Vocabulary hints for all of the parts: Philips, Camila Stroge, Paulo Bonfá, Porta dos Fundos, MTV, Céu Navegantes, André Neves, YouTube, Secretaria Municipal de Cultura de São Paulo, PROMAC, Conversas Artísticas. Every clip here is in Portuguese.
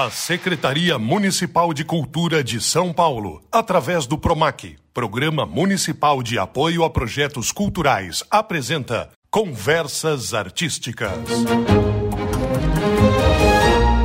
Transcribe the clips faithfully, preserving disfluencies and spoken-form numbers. A Secretaria Municipal de Cultura de São Paulo, através do PROMAC, Programa Municipal de Apoio a Projetos Culturais, apresenta Conversas Artísticas.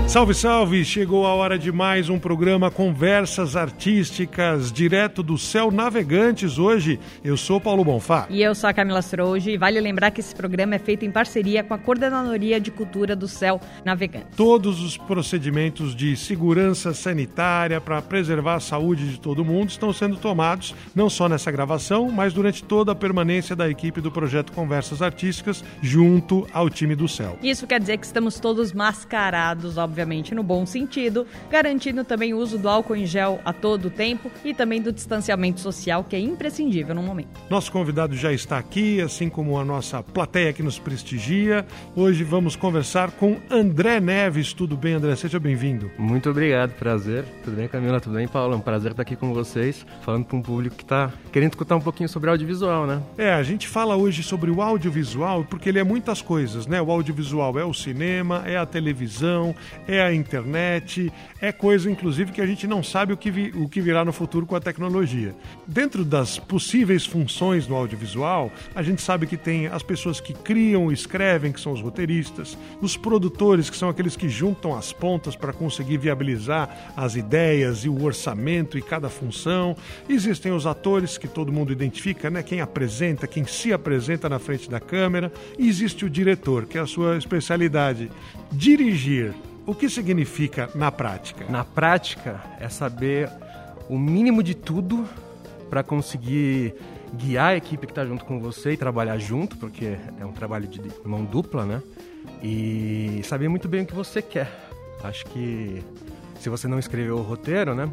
Salve, salve! Chegou a hora de mais um programa Conversas Artísticas, direto do Céu Navegantes. Hoje, eu sou Paulo Bonfá. E eu sou a Camila Stroge. E vale lembrar que esse programa é feito em parceria com a Coordenadoria de Cultura do Céu Navegantes. Todos os procedimentos de segurança sanitária para preservar a saúde de todo mundo estão sendo tomados, não só nessa gravação, mas durante toda a permanência da equipe do projeto Conversas Artísticas, junto ao time do Céu. Isso quer dizer que estamos todos mascarados, obviamente. Obviamente no bom sentido, garantindo também o uso do álcool em gel a todo tempo e também do distanciamento social, que é imprescindível no momento. Nosso convidado já está aqui, assim como a nossa plateia que nos prestigia. Hoje vamos conversar com André Neves. Tudo bem, André? Seja bem-vindo. Muito obrigado, prazer. Tudo bem, Camila? Tudo bem, Paulo? É um prazer estar aqui com vocês, falando para um público que está querendo escutar um pouquinho sobre audiovisual, né? É, a gente fala hoje sobre o audiovisual porque ele é muitas coisas, né? O audiovisual é o cinema, é a televisão, é É a internet, é coisa, inclusive, que a gente não sabe o que, vi, o que virá no futuro com a tecnologia. Dentro das possíveis funções no audiovisual, a gente sabe que tem as pessoas que criam e escrevem, que são os roteiristas, os produtores, que são aqueles que juntam as pontas para conseguir viabilizar as ideias e o orçamento e cada função. Existem os atores, que todo mundo identifica, né? Quem apresenta, quem se apresenta na frente da câmera. E existe o diretor, que é a sua especialidade. Dirigir. O que significa na prática? Na prática é saber o mínimo de tudo para conseguir guiar a equipe que está junto com você e trabalhar junto, porque é um trabalho de mão dupla, né? E saber muito bem o que você quer. Acho que se você não escreveu o roteiro, né?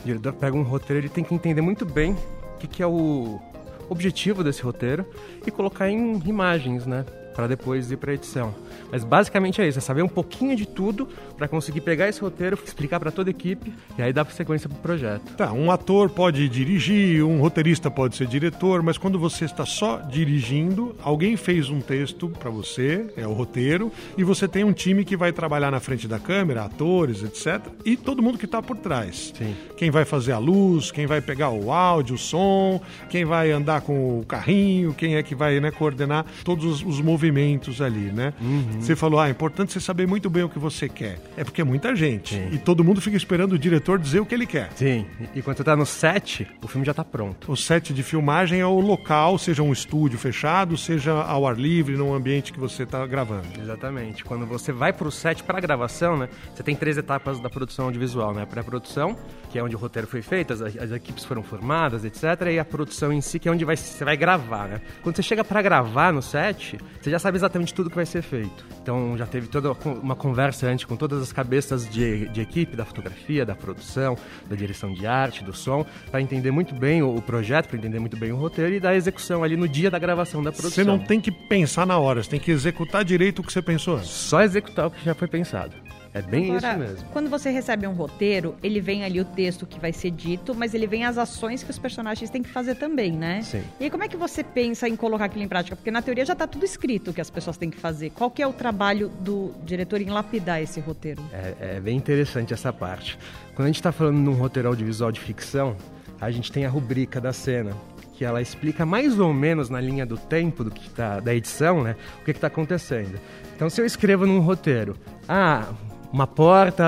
O diretor pega um roteiro, ele tem que entender muito bem o que, que é o objetivo desse roteiro e colocar em imagens, né? Para depois ir para a edição. Mas basicamente é isso, é saber um pouquinho de tudo para conseguir pegar esse roteiro, explicar para toda a equipe e aí dar sequência para o projeto. Tá, um ator pode dirigir, um roteirista pode ser diretor, mas quando você está só dirigindo, alguém fez um texto para você, é o roteiro, e você tem um time que vai trabalhar na frente da câmera, atores, etcétera, e todo mundo que está por trás. Sim. Quem vai fazer a luz, quem vai pegar o áudio, o som, quem vai andar com o carrinho, quem é que vai, né, coordenar todos os movimentos ali, né? Uhum. Você falou, ah, é importante você saber muito bem o que você quer. É porque é muita gente. Sim. E todo mundo fica esperando o diretor dizer o que ele quer. Sim. E, e quando você tá no set, o filme já tá pronto. O set de filmagem é o local, seja um estúdio fechado, seja ao ar livre, num ambiente que você tá gravando. Exatamente. Quando você vai pro set para gravação, né? Você tem três etapas da produção audiovisual, né? A pré-produção, que é onde o roteiro foi feito, as, as equipes foram formadas, etcétera. E a produção em si, que é onde vai, você vai gravar, né? Quando você chega para gravar no set, você já sabe exatamente tudo que vai ser feito. Então já teve toda uma conversa antes com todas as cabeças de, de equipe, da fotografia, da produção, da direção de arte, do som, para entender muito bem o, o projeto, para entender muito bem o roteiro e da execução ali no dia da gravação da produção. Você não tem que pensar na hora, você tem que executar direito o que você pensou antes. Só executar o que já foi pensado. É bem Agora, isso mesmo. Quando você recebe um roteiro, ele vem ali o texto que vai ser dito, mas ele vem as ações que os personagens têm que fazer também, né? Sim. E aí, como é que você pensa em colocar aquilo em prática? Porque na teoria já está tudo escrito o que as pessoas têm que fazer. Qual que é o trabalho do diretor em lapidar esse roteiro? É, é bem interessante essa parte. Quando a gente está falando num roteiro audiovisual de ficção, a gente tem a rubrica da cena, que ela explica mais ou menos na linha do tempo do que tá, da edição, né? O que está acontecendo. Então, se eu escrevo num roteiro, ah... uma porta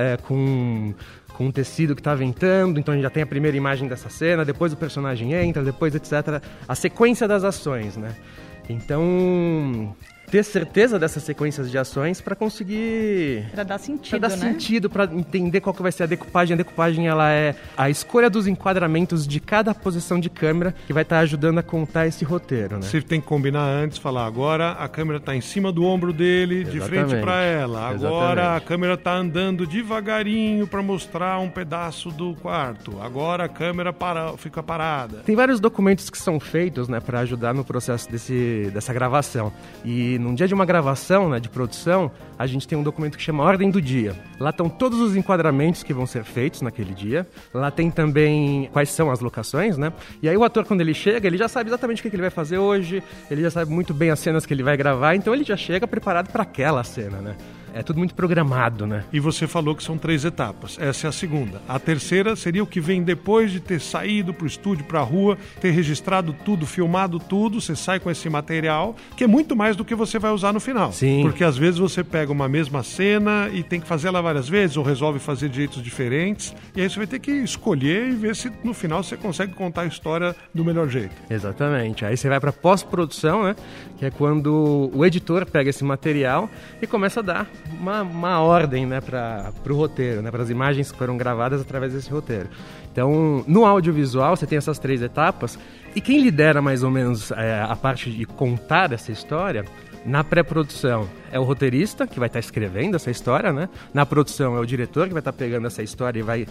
é, com, com um tecido que está ventando, então a gente já tem a primeira imagem dessa cena, depois o personagem entra, depois etcétera. A sequência das ações, né? Então, ter certeza dessas sequências de ações para conseguir... Para dar sentido, pra dar né? sentido, para entender qual que vai ser a decupagem. A decupagem, ela é a escolha dos enquadramentos de cada posição de câmera que vai estar tá ajudando a contar esse roteiro, né? Você tem que combinar antes, falar agora a câmera está em cima do ombro dele, exatamente, de frente para ela. Agora exatamente. A câmera está andando devagarinho para mostrar um pedaço do quarto. Agora a câmera para, fica parada. Tem vários documentos que são feitos, né, para ajudar no processo desse, dessa gravação. E E num dia de uma gravação, né, de produção, a gente tem um documento que chama Ordem do Dia. Lá estão todos os enquadramentos que vão ser feitos naquele dia. Lá tem também quais são as locações, né? E aí o ator, quando ele chega, ele já sabe exatamente o que ele vai fazer hoje, ele já sabe muito bem as cenas que ele vai gravar, então ele já chega preparado para aquela cena, né? É tudo muito programado, né? E você falou que são três etapas. Essa é a segunda. A terceira seria o que vem depois de ter saído para o estúdio, para a rua, ter registrado tudo, filmado tudo. Você sai com esse material, que é muito mais do que você vai usar no final. Sim. Porque às vezes você pega uma mesma cena e tem que fazer ela várias vezes, ou resolve fazer de jeitos diferentes. E aí você vai ter que escolher e ver se no final você consegue contar a história do melhor jeito. Exatamente. Aí você vai para pós-produção, né? Que é quando o editor pega esse material e começa a dar uma, uma ordem, né, para o roteiro, né, para as imagens que foram gravadas através desse roteiro. Então, no audiovisual, você tem essas três etapas, e quem lidera mais ou menos é, a parte de contar essa história, na pré-produção, é o roteirista, que vai estar escrevendo essa história, né? Na produção, é o diretor, que vai estar pegando essa história e vai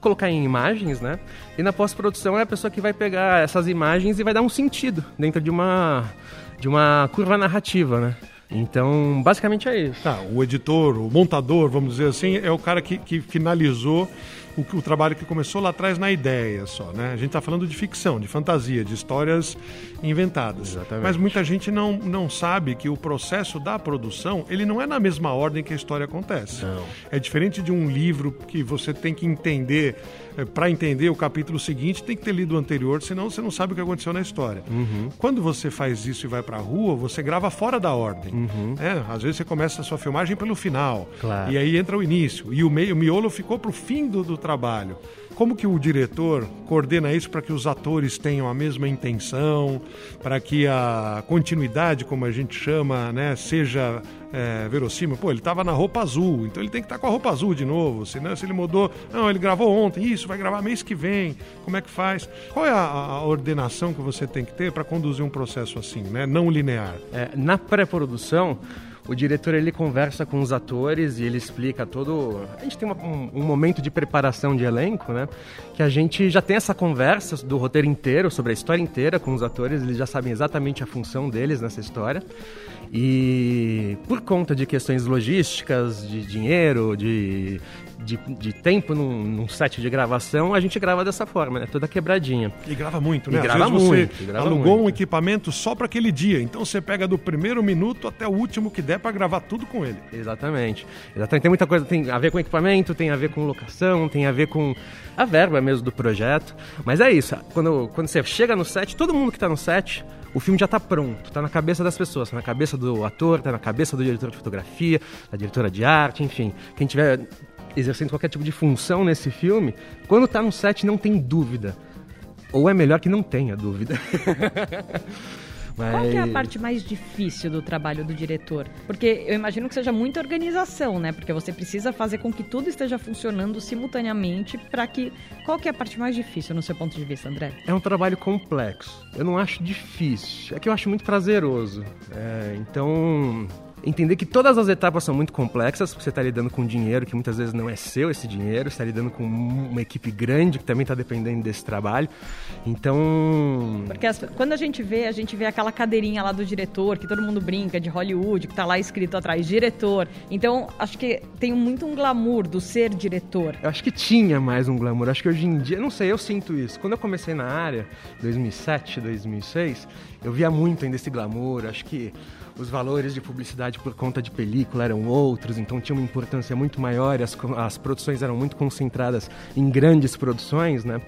colocar em imagens, né? E na pós-produção, é a pessoa que vai pegar essas imagens e vai dar um sentido dentro de uma, de uma curva narrativa, né? Então, basicamente é isso. Tá, o editor, o montador, vamos dizer assim, é o cara que, que finalizou o, o trabalho que começou lá atrás na ideia só, né? A gente tá falando de ficção, de fantasia, de histórias inventadas. Exatamente. Mas muita gente não, não sabe que o processo da produção, ele não é na mesma ordem que a história acontece. Não. É diferente de um livro que você tem que entender... É, para entender o capítulo seguinte, tem que ter lido o anterior, senão você não sabe o que aconteceu na história. Uhum. Quando você faz isso e vai para a rua, você grava fora da ordem. Uhum. Né? Às vezes você começa a sua filmagem pelo final, claro. E aí entra o início, e o, meio, o miolo ficou para o fim do, do trabalho. Como que o diretor coordena isso para que os atores tenham a mesma intenção, para que a continuidade, como a gente chama, né, seja é, verossímil? Pô, ele estava na roupa azul, então ele tem que estar tá com a roupa azul de novo, senão se ele mudou... Não, ele gravou ontem, isso, vai gravar mês que vem, como é que faz? Qual é a, a ordenação que você tem que ter para conduzir um processo assim, né, não linear? É, na pré-produção... O diretor, ele conversa com os atores e ele explica todo... A gente tem uma, um, um momento de preparação de elenco, né? Que a gente já tem essa conversa do roteiro inteiro, sobre a história inteira com os atores. Eles já sabem exatamente a função deles nessa história. E por conta de questões logísticas, de dinheiro, de, de, de tempo num, num set de gravação, a gente grava dessa forma, né? Toda quebradinha. E grava muito, né? E grava Às vezes muito. Você grava alugou muito. Um equipamento só para aquele dia. Então você pega do primeiro minuto até o último que der para gravar tudo com ele. Exatamente. Exatamente. Tem muita coisa, tem a ver com equipamento, tem a ver com locação, tem a ver com a verba mesmo do projeto. Mas é isso. Quando, quando você chega no set, todo mundo que está no set, o filme já está pronto, está na cabeça das pessoas, está na cabeça do ator, está na cabeça do diretor de fotografia, da diretora de arte, enfim. Quem tiver exercendo qualquer tipo de função nesse filme, quando está no set não tem dúvida. Ou é melhor que não tenha dúvida. Mas... Qual que é a parte mais difícil do trabalho do diretor? Porque eu imagino que seja muita organização, né? Porque você precisa fazer com que tudo esteja funcionando simultaneamente para que... Qual que é a parte mais difícil, no seu ponto de vista, André? É um trabalho complexo. Eu não acho difícil. É que eu acho muito prazeroso. É, então... Entender que todas as etapas são muito complexas, porque você está lidando com dinheiro que muitas vezes não é seu, esse dinheiro, você está lidando com uma equipe grande que também está dependendo desse trabalho, então... Porque as, quando a gente vê, a gente vê aquela cadeirinha lá do diretor, que todo mundo brinca, de Hollywood, que está lá escrito atrás, diretor, então acho que tem muito um glamour do ser diretor. Eu acho que tinha mais um glamour, acho que hoje em dia, não sei, eu sinto isso. Quando eu comecei na área, dois mil e sete, dois mil e seis, eu via muito ainda esse glamour, acho que... Os valores de publicidade por conta de película eram outros, então tinha uma importância muito maior, as, as produções eram muito concentradas em grandes produções, né?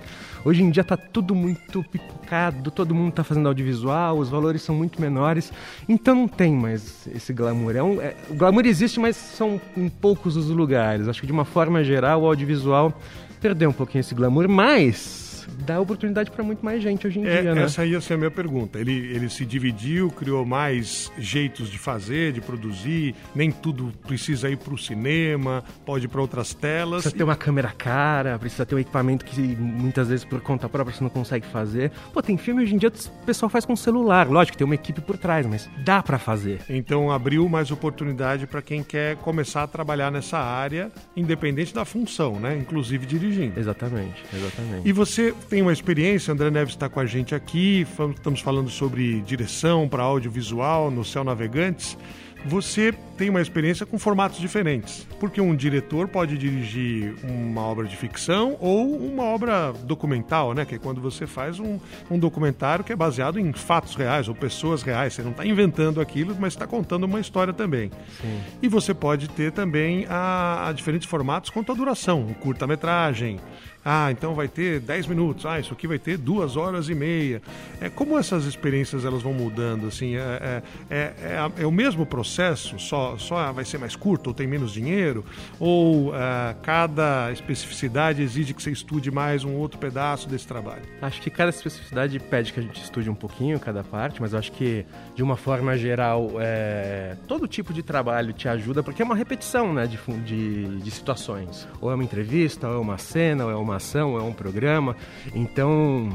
Hoje em dia está tudo muito pipocado, todo mundo está fazendo audiovisual, os valores são muito menores, então não tem mais esse glamour. É um, é, o glamour existe, mas são em poucos os lugares. Acho que de uma forma geral o audiovisual perdeu um pouquinho esse glamour, mas... dá oportunidade para muito mais gente hoje em é, dia, né? Essa ia ser a minha pergunta. Ele, ele se dividiu, criou mais jeitos de fazer, de produzir, nem tudo precisa ir para o cinema, pode ir para outras telas. Precisa e... ter uma câmera cara, precisa ter um equipamento que muitas vezes por conta própria você não consegue fazer. Pô, tem filme hoje em dia o pessoal faz com celular, lógico, tem uma equipe por trás, mas dá para fazer. Então abriu mais oportunidade para quem quer começar a trabalhar nessa área, independente da função, né? Inclusive dirigindo. Exatamente, exatamente. E você... tem uma experiência, André Neves está com a gente aqui, estamos falando sobre direção para audiovisual no Céu Navegantes. você tem uma experiência com formatos diferentes, porque um diretor pode dirigir uma obra de ficção ou uma obra documental, né? Que é quando você faz um, um documentário que é baseado em fatos reais ou pessoas reais. Você não está inventando aquilo, mas está contando uma história também. Sim. E você pode ter também a, a diferentes formatos quanto à duração, um curta-metragem. Ah, então vai ter dez minutos. Ah, isso aqui vai ter duas horas e meia. É, como essas experiências elas vão mudando? Assim, é, é, é, é o mesmo processo? Só, só vai ser mais curto ou tem menos dinheiro? Ou ah, cada especificidade exige que você estude mais um outro pedaço desse trabalho? Acho que cada especificidade pede que a gente estude um pouquinho cada parte, mas eu acho que, de uma forma geral, é, todo tipo de trabalho te ajuda, porque é uma repetição, né, de, de, de situações. Ou é uma entrevista, ou é uma cena, ou é uma uma ação, é um programa, então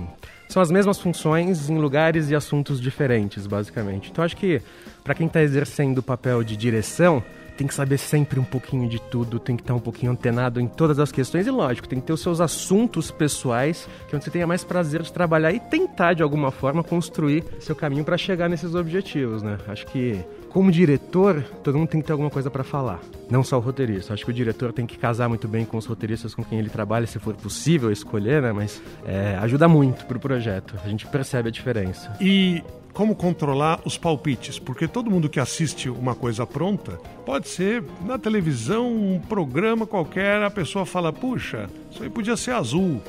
são as mesmas funções em lugares e assuntos diferentes, basicamente. Então acho que para quem está exercendo o papel de direção, tem que saber sempre um pouquinho de tudo, tem que estar um pouquinho antenado em todas as questões e, lógico, tem que ter os seus assuntos pessoais, que é onde você tenha mais prazer de trabalhar e tentar, de alguma forma, construir seu caminho para chegar nesses objetivos, né? Acho que, como diretor, todo mundo tem que ter alguma coisa para falar, não só o roteirista. Acho que o diretor tem que casar muito bem com os roteiristas com quem ele trabalha, se for possível escolher, né? Mas é, ajuda muito pro projeto, a gente percebe a diferença. E como controlar os palpites? Porque todo mundo que assiste uma coisa pronta, pode ser na televisão, um programa qualquer, a pessoa fala, puxa, isso aí podia ser azul,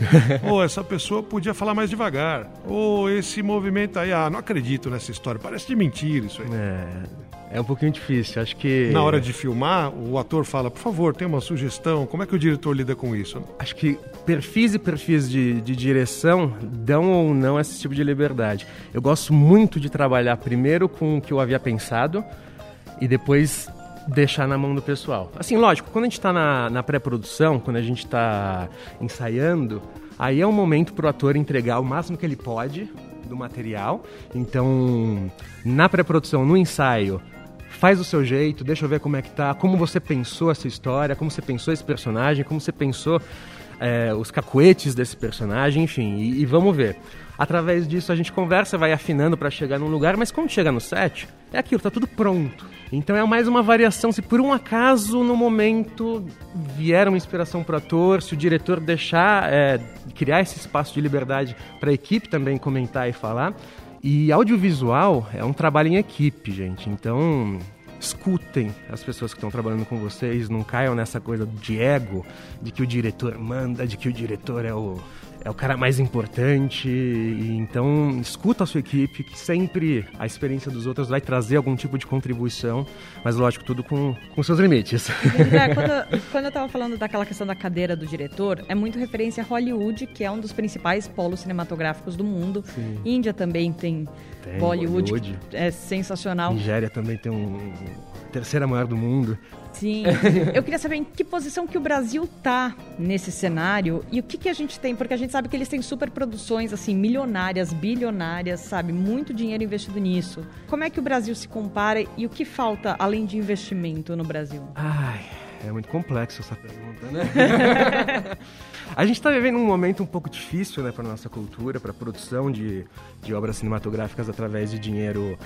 ou essa pessoa podia falar mais devagar, ou esse movimento aí, ah, não acredito nessa história, parece de mentira isso aí. É... É um pouquinho difícil, acho que... Na hora de filmar, o ator fala, por favor, tem uma sugestão, como é que o diretor lida com isso? Acho que perfis e perfis de, de direção dão ou não esse tipo de liberdade. Eu gosto muito de trabalhar primeiro com o que eu havia pensado e depois deixar na mão do pessoal. Assim, lógico, quando a gente está na, na pré-produção, quando a gente está ensaiando, aí é um momento para o ator entregar o máximo que ele pode do material. Então, na pré-produção, no ensaio... Faz do seu jeito, deixa eu ver como é que tá, como você pensou essa história, como você pensou esse personagem, como você pensou é, os cacuetes desse personagem, enfim, e, e vamos ver. Através disso a gente conversa, vai afinando para chegar num lugar, mas quando chega no set, é aquilo, tá tudo pronto. Então é mais uma variação, se por um acaso no momento vier uma inspiração pro ator, se o diretor deixar, é, criar esse espaço de liberdade para a equipe também comentar e falar. E audiovisual é um trabalho em equipe, gente, então escutem as pessoas que estão trabalhando com vocês, não caiam nessa coisa de ego, de que o diretor manda, de que o diretor é o, é o cara mais importante, e, então escuta a sua equipe, que sempre a experiência dos outros vai trazer algum tipo de contribuição, mas lógico, tudo com, com seus limites. É, quando, quando eu estava falando daquela questão da cadeira do diretor, é muito referência a Hollywood, que é um dos principais polos cinematográficos do mundo. Sim. Índia também tem... Tem, Bollywood, Bollywood, é sensacional. Nigéria também tem um terceira maior do mundo. Sim. Eu queria saber em que posição que o Brasil tá nesse cenário e o que que a gente tem, porque a gente sabe que eles têm superproduções assim, milionárias, bilionárias, sabe? Muito dinheiro investido nisso. Como é que o Brasil se compara e o que falta além de investimento no Brasil? Ai, é muito complexo essa pergunta, né? A gente está vivendo um momento um pouco difícil, né, para a nossa cultura, para a produção de, de obras cinematográficas através de dinheiro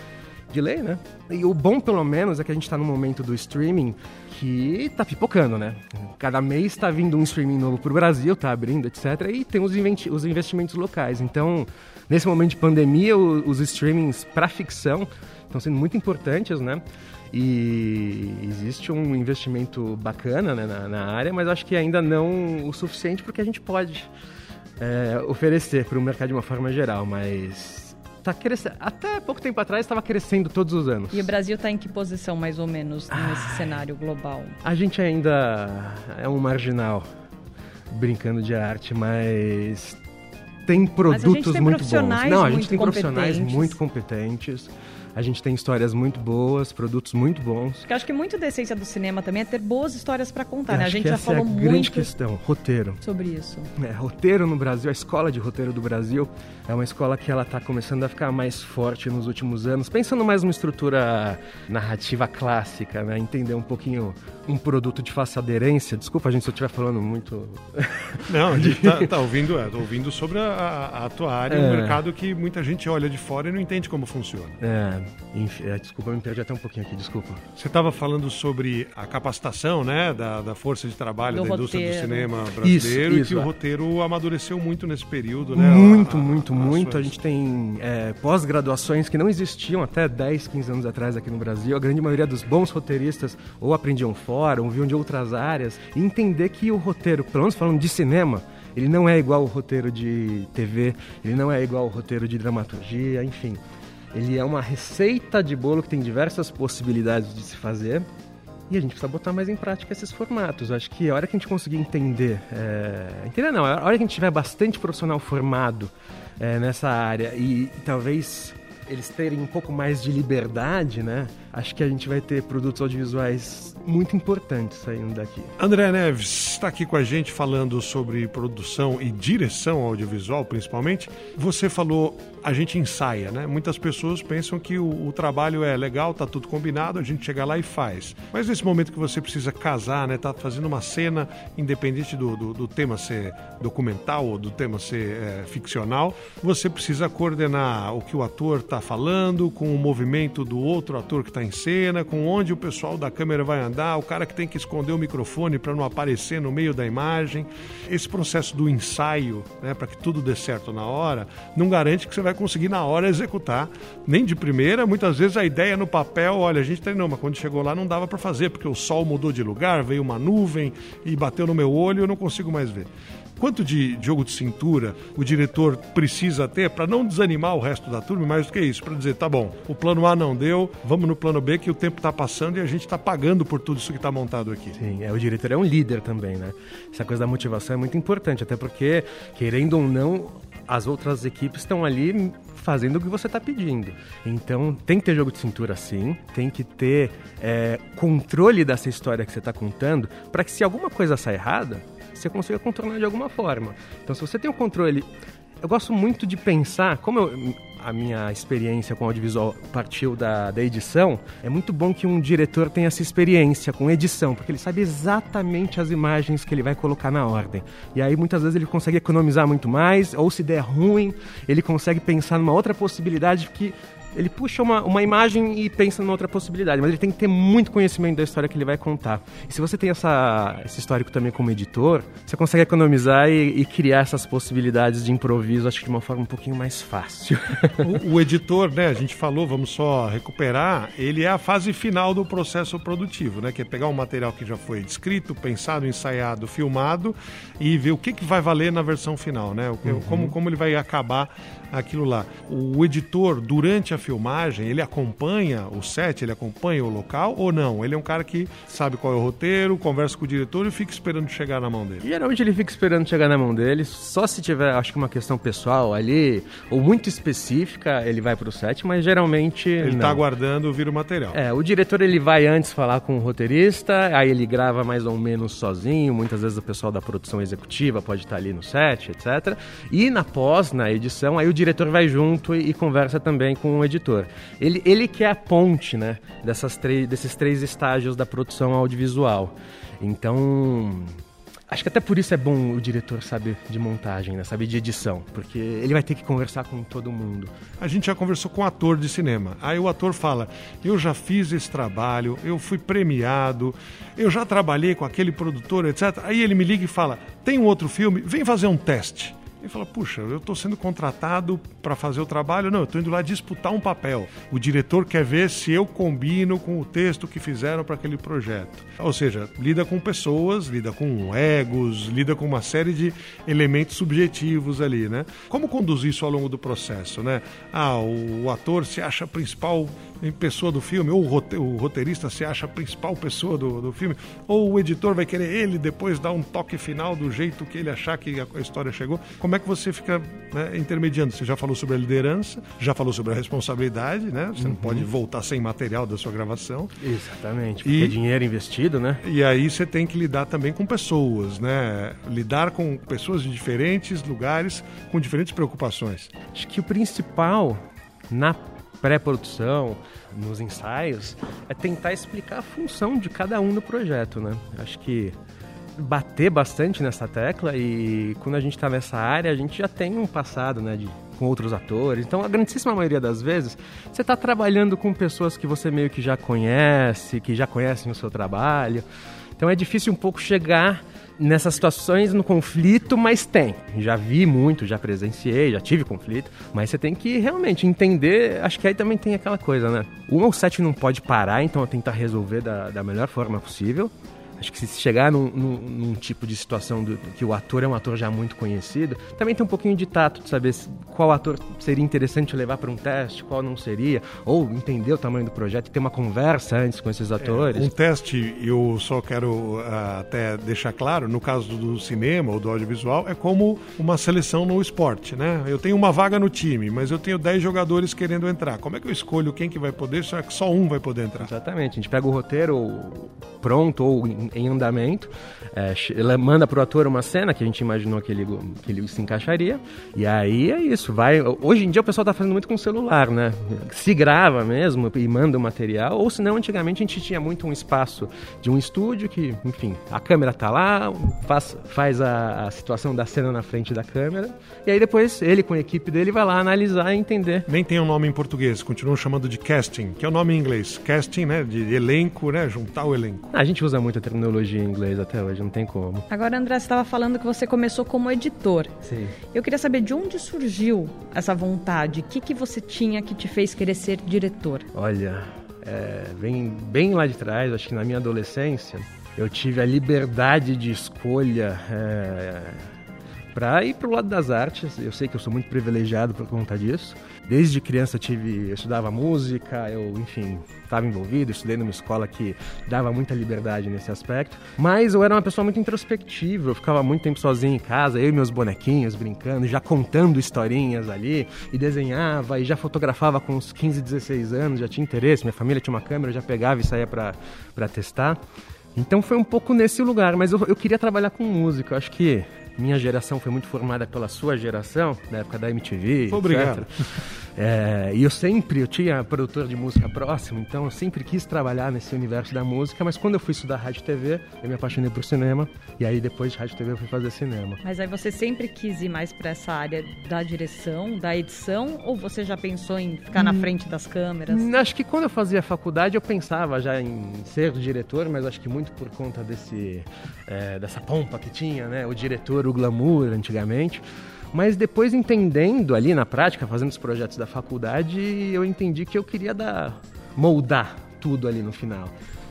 de lei, né? E o bom, pelo menos, é que a gente está num momento do streaming que tá pipocando, né? Cada mês está vindo um streaming novo para o Brasil, tá abrindo, etcétera. E tem os, inventi- os investimentos locais. Então, nesse momento de pandemia, o, os streamings para ficção estão sendo muito importantes, né? E existe um investimento bacana, né, na, na área, mas acho que ainda não o suficiente porque a gente pode é, oferecer para o mercado de uma forma geral, mas tá crescendo. Até pouco tempo atrás estava crescendo todos os anos. E o Brasil está em que posição, mais ou menos, nesse ah, cenário global? A gente ainda é um marginal, brincando de arte, mas tem produtos mas a gente tem muito profissionais bons. Não, a gente muito tem profissionais muito competentes. A gente tem histórias muito boas, produtos muito bons. Porque acho que muito da essência do cinema também é ter boas histórias para contar, eu né? A gente já falou é a muito... grande questão, roteiro. Sobre isso. É, roteiro no Brasil, a escola de roteiro do Brasil é uma escola que ela tá começando a ficar mais forte nos últimos anos, pensando mais numa estrutura narrativa clássica, né? Entender um pouquinho um produto de fácil aderência. Desculpa, gente, se eu estiver falando muito... Não, a gente tá, tá ouvindo, é, tô ouvindo sobre a, a tua área, é. um mercado que muita gente olha de fora e não entende como funciona. É, enfim, é, desculpa, eu me perdi até um pouquinho aqui, desculpa. Você estava falando sobre a capacitação, né, da, da força de trabalho do da roteiro. Indústria do cinema brasileiro, isso, isso, e que é. o roteiro amadureceu muito nesse período, né? Muito, a, muito, a, a muito. Sua... A gente tem é, pós-graduações que não existiam até dez, quinze anos atrás aqui no Brasil. A grande maioria dos bons roteiristas ou aprendiam fora, ou viam de outras áreas, e entender que o roteiro, pelo menos falando de cinema, ele não é igual ao roteiro de T V, ele não é igual ao roteiro de dramaturgia, enfim. Ele é uma receita de bolo que tem diversas possibilidades de se fazer, e a gente precisa botar mais em prática esses formatos. Acho que a hora que a gente conseguir entender... É... Entender não, a hora que a gente tiver bastante profissional formado é, nessa área, e, e talvez... eles terem um pouco mais de liberdade, né? Acho que a gente vai ter produtos audiovisuais muito importantes saindo daqui. André Neves está aqui com a gente falando sobre produção e direção audiovisual, principalmente. Você falou, a gente ensaia, né? Muitas pessoas pensam que o, o trabalho é legal, tá tudo combinado, a gente chega lá e faz. Mas nesse momento que você precisa casar, né? Tá fazendo uma cena, independente do, do, do tema ser documental ou do tema ser é, ficcional, você precisa coordenar o que o ator tá falando, com o movimento do outro ator que está em cena, com onde o pessoal da câmera vai andar, o cara que tem que esconder o microfone para não aparecer no meio da imagem. Esse processo do ensaio, né, para que tudo dê certo na hora, não garante que você vai conseguir na hora executar, nem de primeira. Muitas vezes a ideia no papel, olha, a gente treinou, mas quando chegou lá não dava para fazer, porque o sol mudou de lugar, veio uma nuvem e bateu no meu olho e eu não consigo mais ver. Quanto de jogo de cintura o diretor precisa ter para não desanimar o resto da turma, mais do que isso, para dizer, tá bom, o plano A não deu, vamos no plano B, que o tempo está passando e a gente está pagando por tudo isso que está montado aqui. Sim, é, o diretor é um líder também, né? Essa coisa da motivação é muito importante, até porque, querendo ou não, as outras equipes estão ali fazendo o que você está pedindo. Então, tem que ter jogo de cintura, sim. Tem que ter é, controle dessa história que você está contando, para que se alguma coisa sai errada, você consiga contornar de alguma forma. Então, se você tem o controle... Eu gosto muito de pensar, como eu, a minha experiência com audiovisual partiu da, da edição, é muito bom que um diretor tenha essa experiência com edição, porque ele sabe exatamente as imagens que ele vai colocar na ordem. E aí, muitas vezes, ele consegue economizar muito mais, ou se der ruim, ele consegue pensar numa outra possibilidade que... Ele puxa uma, uma imagem e pensa numa outra possibilidade, mas ele tem que ter muito conhecimento da história que ele vai contar. E se você tem essa, esse histórico também como editor, você consegue economizar e, e criar essas possibilidades de improviso, acho que de uma forma um pouquinho mais fácil. O, o editor, né, a gente falou, vamos só recuperar, ele é a fase final do processo produtivo, né, que é pegar um material que já foi descrito, pensado, ensaiado, filmado e ver o que, que vai valer na versão final, né, o, uhum. como, como ele vai acabar aquilo lá. O editor, durante a filmagem, ele acompanha o set, ele acompanha o local ou não? Ele é um cara que sabe qual é o roteiro, conversa com o diretor e fica esperando chegar na mão dele. Geralmente ele fica esperando chegar na mão dele, só se tiver, acho que uma questão pessoal ali, ou muito específica, ele vai pro set, mas geralmente ele não. Tá aguardando vir o material. É, o diretor ele vai antes falar com o roteirista, aí ele grava mais ou menos sozinho, muitas vezes o pessoal da produção executiva pode estar ali no set, etcétera. E na pós, na edição, aí o diretor vai junto e, e conversa também com o editor. Ele, ele que é a ponte, né, dessas tre- desses três estágios da produção audiovisual. Então... Acho que até por isso é bom o diretor saber de montagem, né? Saber de edição, porque ele vai ter que conversar com todo mundo. A gente já conversou com um ator de cinema. Aí o ator fala, eu já fiz esse trabalho, eu fui premiado, eu já trabalhei com aquele produtor, etcétera. Aí ele me liga e fala, tem um outro filme, vem fazer um teste. Ele fala, puxa, eu estou sendo contratado para fazer o trabalho? Não, eu estou indo lá disputar um papel. O diretor quer ver se eu combino com o texto que fizeram para aquele projeto. Ou seja, lida com pessoas, lida com egos, lida com uma série de elementos subjetivos ali, né? Como conduzir isso ao longo do processo, né? Ah, o ator se acha a principal pessoa do filme, ou o roteirista se acha a principal pessoa do, do filme, ou o editor vai querer ele depois dar um toque final do jeito que ele achar que a história chegou. Como é que você fica, né, intermediando? Você já falou sobre a liderança, já falou sobre a responsabilidade, né? Você uhum. não pode voltar sem material da sua gravação. Exatamente, porque e, é dinheiro investido, né? E aí você tem que lidar também com pessoas, né? Lidar com pessoas de diferentes lugares, com diferentes preocupações. Acho que o principal na pré-produção, nos ensaios, é tentar explicar a função de cada um do projeto, né? Acho que bater bastante nessa tecla, e quando a gente está nessa área, a gente já tem um passado, né, de, com outros atores. Então, a grandíssima maioria das vezes, você está trabalhando com pessoas que você meio que já conhece, que já conhecem o seu trabalho. Então, é difícil um pouco chegar nessas situações, no conflito, mas tem. Já vi muito, já presenciei, já tive conflito, mas você tem que realmente entender, acho que aí também tem aquela coisa, né? O set não pode parar, então eu tentar resolver da, da melhor forma possível. Acho que se chegar num, num, num tipo de situação do, que o ator é um ator já muito conhecido, também tem um pouquinho de tato de saber qual ator seria interessante levar para um teste, qual não seria, ou entender o tamanho do projeto e ter uma conversa antes com esses atores. É, um teste, eu só quero até deixar claro, no caso do cinema ou do audiovisual, é como uma seleção no esporte, né? Eu tenho uma vaga no time, mas eu tenho dez jogadores querendo entrar. Como é que eu escolho quem que vai poder, só que só um vai poder entrar? Exatamente, a gente pega o roteiro pronto ou em andamento, é, ela manda pro ator uma cena que a gente imaginou que ele, que ele se encaixaria, e aí é isso, vai, hoje em dia o pessoal tá fazendo muito com o celular, né, se grava mesmo e manda o material, ou senão antigamente a gente tinha muito um espaço de um estúdio que, enfim, a câmera tá lá, faz, faz a, a situação da cena na frente da câmera, e aí depois ele com a equipe dele vai lá analisar e entender. Nem tem um nome em português, continuam chamando de casting, que é o nome em inglês, casting, né, de elenco, né, juntar o elenco. A gente usa muito a tecnologia em inglês até hoje, não tem como. Agora, André, você estava falando que você começou como editor. Sim. Eu queria saber de onde surgiu essa vontade, o que, que você tinha que te fez querer ser diretor? Olha, é, vem bem lá de trás, acho que na minha adolescência, eu tive a liberdade de escolha é, para ir para o lado das artes. Eu sei que eu sou muito privilegiado por conta disso. Desde criança eu, tive, eu estudava música, eu, enfim, estava envolvido, estudei numa escola que dava muita liberdade nesse aspecto. Mas eu era uma pessoa muito introspectiva, eu ficava muito tempo sozinho em casa, eu e meus bonequinhos brincando, já contando historinhas ali, e desenhava, e já fotografava com uns quinze, dezesseis anos, já tinha interesse, minha família tinha uma câmera, eu já pegava e saía para testar. Então foi um pouco nesse lugar, mas eu, eu queria trabalhar com música, eu acho que... Minha geração foi muito formada pela sua geração, na época da M T V, obrigado. etcétera. É, e eu sempre, eu tinha produtor de música próximo, então eu sempre quis trabalhar nesse universo da música, mas quando eu fui estudar rádio e T V, eu me apaixonei por cinema, e aí depois de rádio e T V eu fui fazer cinema. Mas aí você sempre quis ir mais para essa área da direção, da edição, ou você já pensou em ficar hum, na frente das câmeras? Acho que quando eu fazia faculdade eu pensava já em ser diretor, mas acho que muito por conta desse, é, dessa pompa que tinha, né, o diretor, o glamour antigamente, mas depois entendendo ali na prática, fazendo os projetos da faculdade, eu entendi que eu queria dar, moldar tudo ali no final.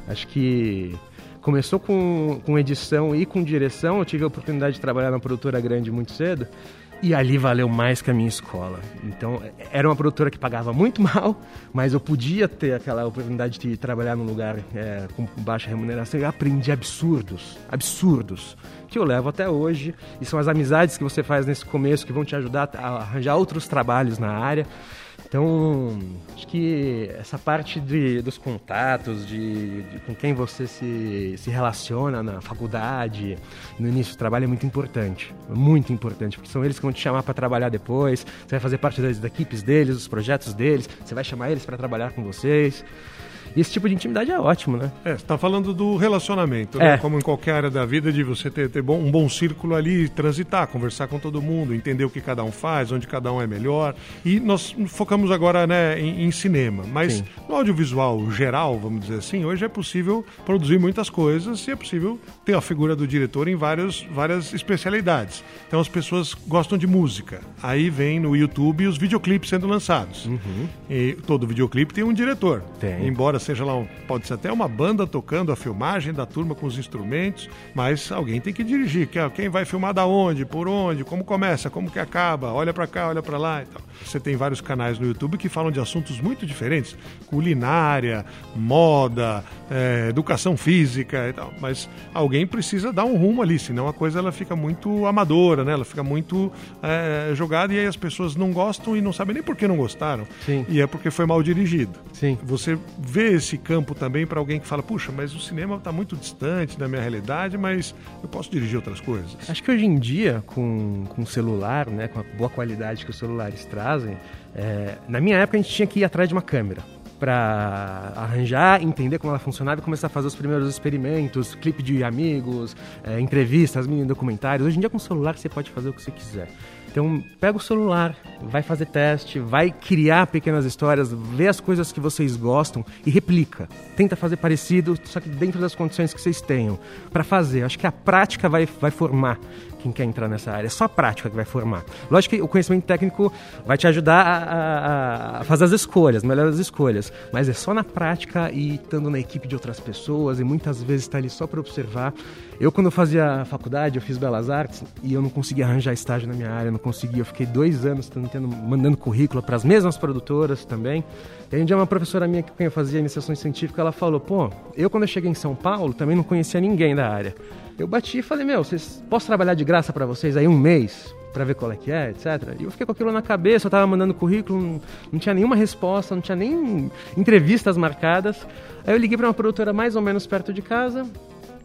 Acho que começou com, com edição e com direção, eu tive a oportunidade de trabalhar numa produtora grande muito cedo, e ali valeu mais que a minha escola. Então, era uma produtora que pagava muito mal, mas eu podia ter aquela oportunidade de trabalhar num lugar é, com baixa remuneração. Eu aprendi absurdos, absurdos, que eu levo até hoje. E são as amizades que você faz nesse começo que vão te ajudar a arranjar outros trabalhos na área. Então, acho que essa parte de, dos contatos, de, de com quem você se, se relaciona na faculdade, no início do trabalho é muito importante, muito importante, porque são eles que vão te chamar para trabalhar depois, você vai fazer parte das, das equipes deles, dos projetos deles, você vai chamar eles para trabalhar com vocês. E esse tipo de intimidade é ótimo, né? É, você está falando do relacionamento, né? É. Como em qualquer área da vida, de você ter, ter bom, um bom círculo ali, transitar, conversar com todo mundo, entender o que cada um faz, onde cada um é melhor. E nós focamos agora, né, em, em cinema, mas sim, no audiovisual geral, vamos dizer assim, hoje é possível produzir muitas coisas e é possível ter a figura do diretor em vários, várias especialidades. Então as pessoas gostam de música. Aí vem no YouTube os videoclipes sendo lançados. Uhum. E todo videoclipe tem um diretor. Tem. Embora seja lá, um, pode ser até uma banda tocando a filmagem da turma com os instrumentos, mas alguém tem que dirigir, quem vai filmar da onde, por onde, como começa, como que acaba, olha pra cá, olha pra lá e tal. Você tem vários canais no YouTube que falam de assuntos muito diferentes, culinária, moda, é, educação física e tal, mas alguém precisa dar um rumo ali, senão a coisa ela fica muito amadora, né? Ela fica muito é, jogada, e aí as pessoas não gostam e não sabem nem por que não gostaram. Sim. E é porque foi mal dirigido. Sim. Você vê abrir esse campo também para alguém que fala, puxa, mas o cinema está muito distante da minha realidade, mas eu posso dirigir outras coisas. Acho que hoje em dia, com o celular, né, com a boa qualidade que os celulares trazem, é, na minha época a gente tinha que ir atrás de uma câmera para arranjar, entender como ela funcionava e começar a fazer os primeiros experimentos, clipe de amigos, é, entrevistas, mini documentários. Hoje em dia com o celular você pode fazer o que você quiser. Então pega o celular, vai fazer teste, vai criar pequenas histórias, vê as coisas que vocês gostam e replica. Tenta fazer parecido, só que dentro das condições que vocês tenham para fazer. Acho que a prática vai, vai formar quem quer entrar nessa área. É só a prática que vai formar. Lógico que o conhecimento técnico vai te ajudar a, a, a fazer as escolhas, melhores escolhas. Mas é só na prática e estando na equipe de outras pessoas e muitas vezes estar ali só para observar. Eu, quando eu fazia faculdade, eu fiz Belas Artes e eu não conseguia arranjar estágio na minha área, não conseguia. Eu fiquei dois anos tentando, mandando currículo para as mesmas produtoras também. E um dia uma professora minha, que eu fazia iniciação científica, ela falou, pô, eu quando eu cheguei em São Paulo também não conhecia ninguém da área. Eu bati e falei, meu, vocês, posso trabalhar de graça para vocês aí um mês, para ver qual é que é, etcétera. E eu fiquei com aquilo na cabeça, eu estava mandando currículo, não, não tinha nenhuma resposta, não tinha nem entrevistas marcadas. Aí eu liguei para uma produtora mais ou menos perto de casa.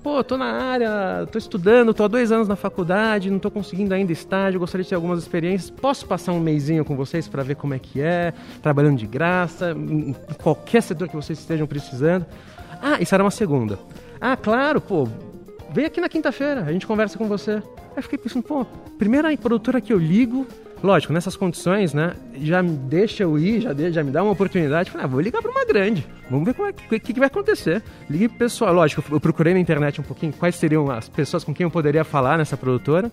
Pô, tô na área, tô estudando, tô há dois anos na faculdade, não tô conseguindo ainda estágio, gostaria de ter algumas experiências. Posso passar um mesinho com vocês para ver como é que é, trabalhando de graça, em qualquer setor que vocês estejam precisando. Ah, isso era uma segunda. Ah, claro, pô, vem aqui na quinta-feira, a gente conversa com você. Aí fiquei pensando, pô, primeira produtora que eu ligo, lógico, nessas condições, né, já me deixa eu ir, já, de, já me dá uma oportunidade. Falei, ah, vou ligar para uma grande, vamos ver o é, que, que vai acontecer. Liguei pro pessoal, lógico, eu procurei na internet um pouquinho quais seriam as pessoas com quem eu poderia falar nessa produtora.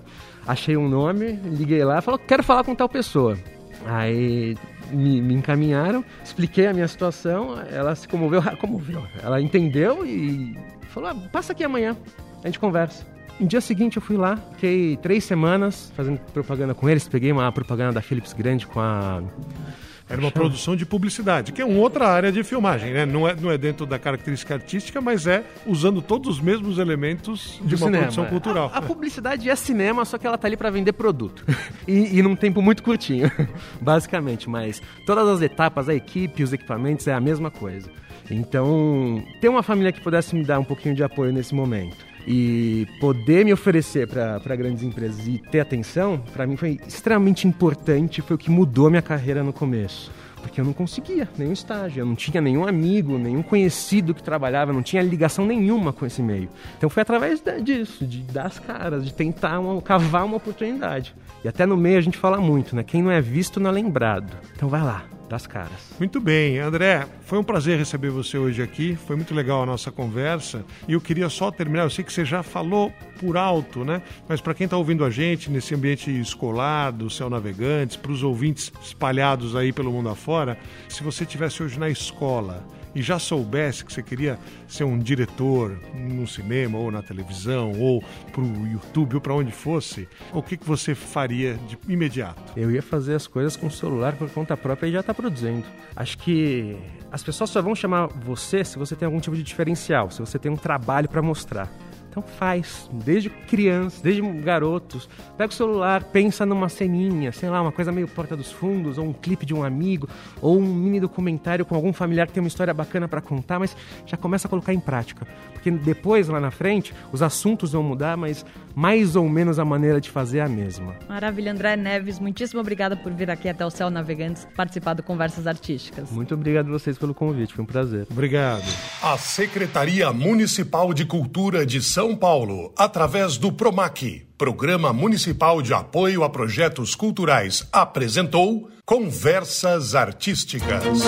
Achei um nome, liguei lá, falou, quero falar com tal pessoa. Aí me, me encaminharam, expliquei a minha situação, ela se comoveu, comoveu. Ela entendeu e falou, ah, passa aqui amanhã, a gente conversa. No dia seguinte eu fui lá, fiquei três semanas fazendo propaganda com eles, peguei uma propaganda da Philips grande com a... Era uma produção de publicidade, que é uma outra área de filmagem, né? Não é, não é dentro da característica artística, mas é usando todos os mesmos elementos de uma cinema. Produção cultural. A, a publicidade é cinema, só que ela tá ali para vender produto. E, e num tempo muito curtinho, basicamente. Mas todas as etapas, a equipe, os equipamentos, é a mesma coisa. Então, ter uma família que pudesse me dar um pouquinho de apoio nesse momento e poder me oferecer para grandes empresas e ter atenção, para mim foi extremamente importante, foi o que mudou minha carreira no começo. Porque eu não conseguia nenhum estágio, eu não tinha nenhum amigo, nenhum conhecido que trabalhava, não tinha ligação nenhuma com esse meio. Então foi através disso, de dar as caras, de tentar uma, cavar uma oportunidade. E até no meio a gente fala muito, né? Quem não é visto não é lembrado. Então vai lá. Das caras. Muito bem, André, foi um prazer receber você hoje aqui, foi muito legal a nossa conversa e eu queria só terminar, eu sei que você já falou por alto, né? Mas para quem está ouvindo a gente nesse ambiente escolar do Céu Navegantes, para os ouvintes espalhados aí pelo mundo afora, se você estivesse hoje na escola e já soubesse que você queria ser um diretor no cinema ou na televisão ou pro YouTube ou para onde fosse, o que, que você faria de imediato? Eu ia fazer as coisas com o celular por conta própria e já tá produzindo. Acho que as pessoas só vão chamar você se você tem algum tipo de diferencial, se você tem um trabalho para mostrar. Então faz, desde criança, desde garotos, pega o celular, pensa numa ceninha, sei lá, uma coisa meio Porta dos Fundos, ou um clipe de um amigo, ou um mini documentário com algum familiar que tem uma história bacana para contar, mas já começa a colocar em prática. Porque depois, lá na frente, os assuntos vão mudar, mas mais ou menos a maneira de fazer é a mesma. Maravilha, André Neves, muitíssimo obrigada por vir aqui até o Céu Navegantes participar do Conversas Artísticas. Muito obrigado a vocês pelo convite, foi um prazer. Obrigado. A Secretaria Municipal de Cultura de São São Paulo, através do PROMAC, Programa Municipal de Apoio a Projetos Culturais, apresentou Conversas Artísticas.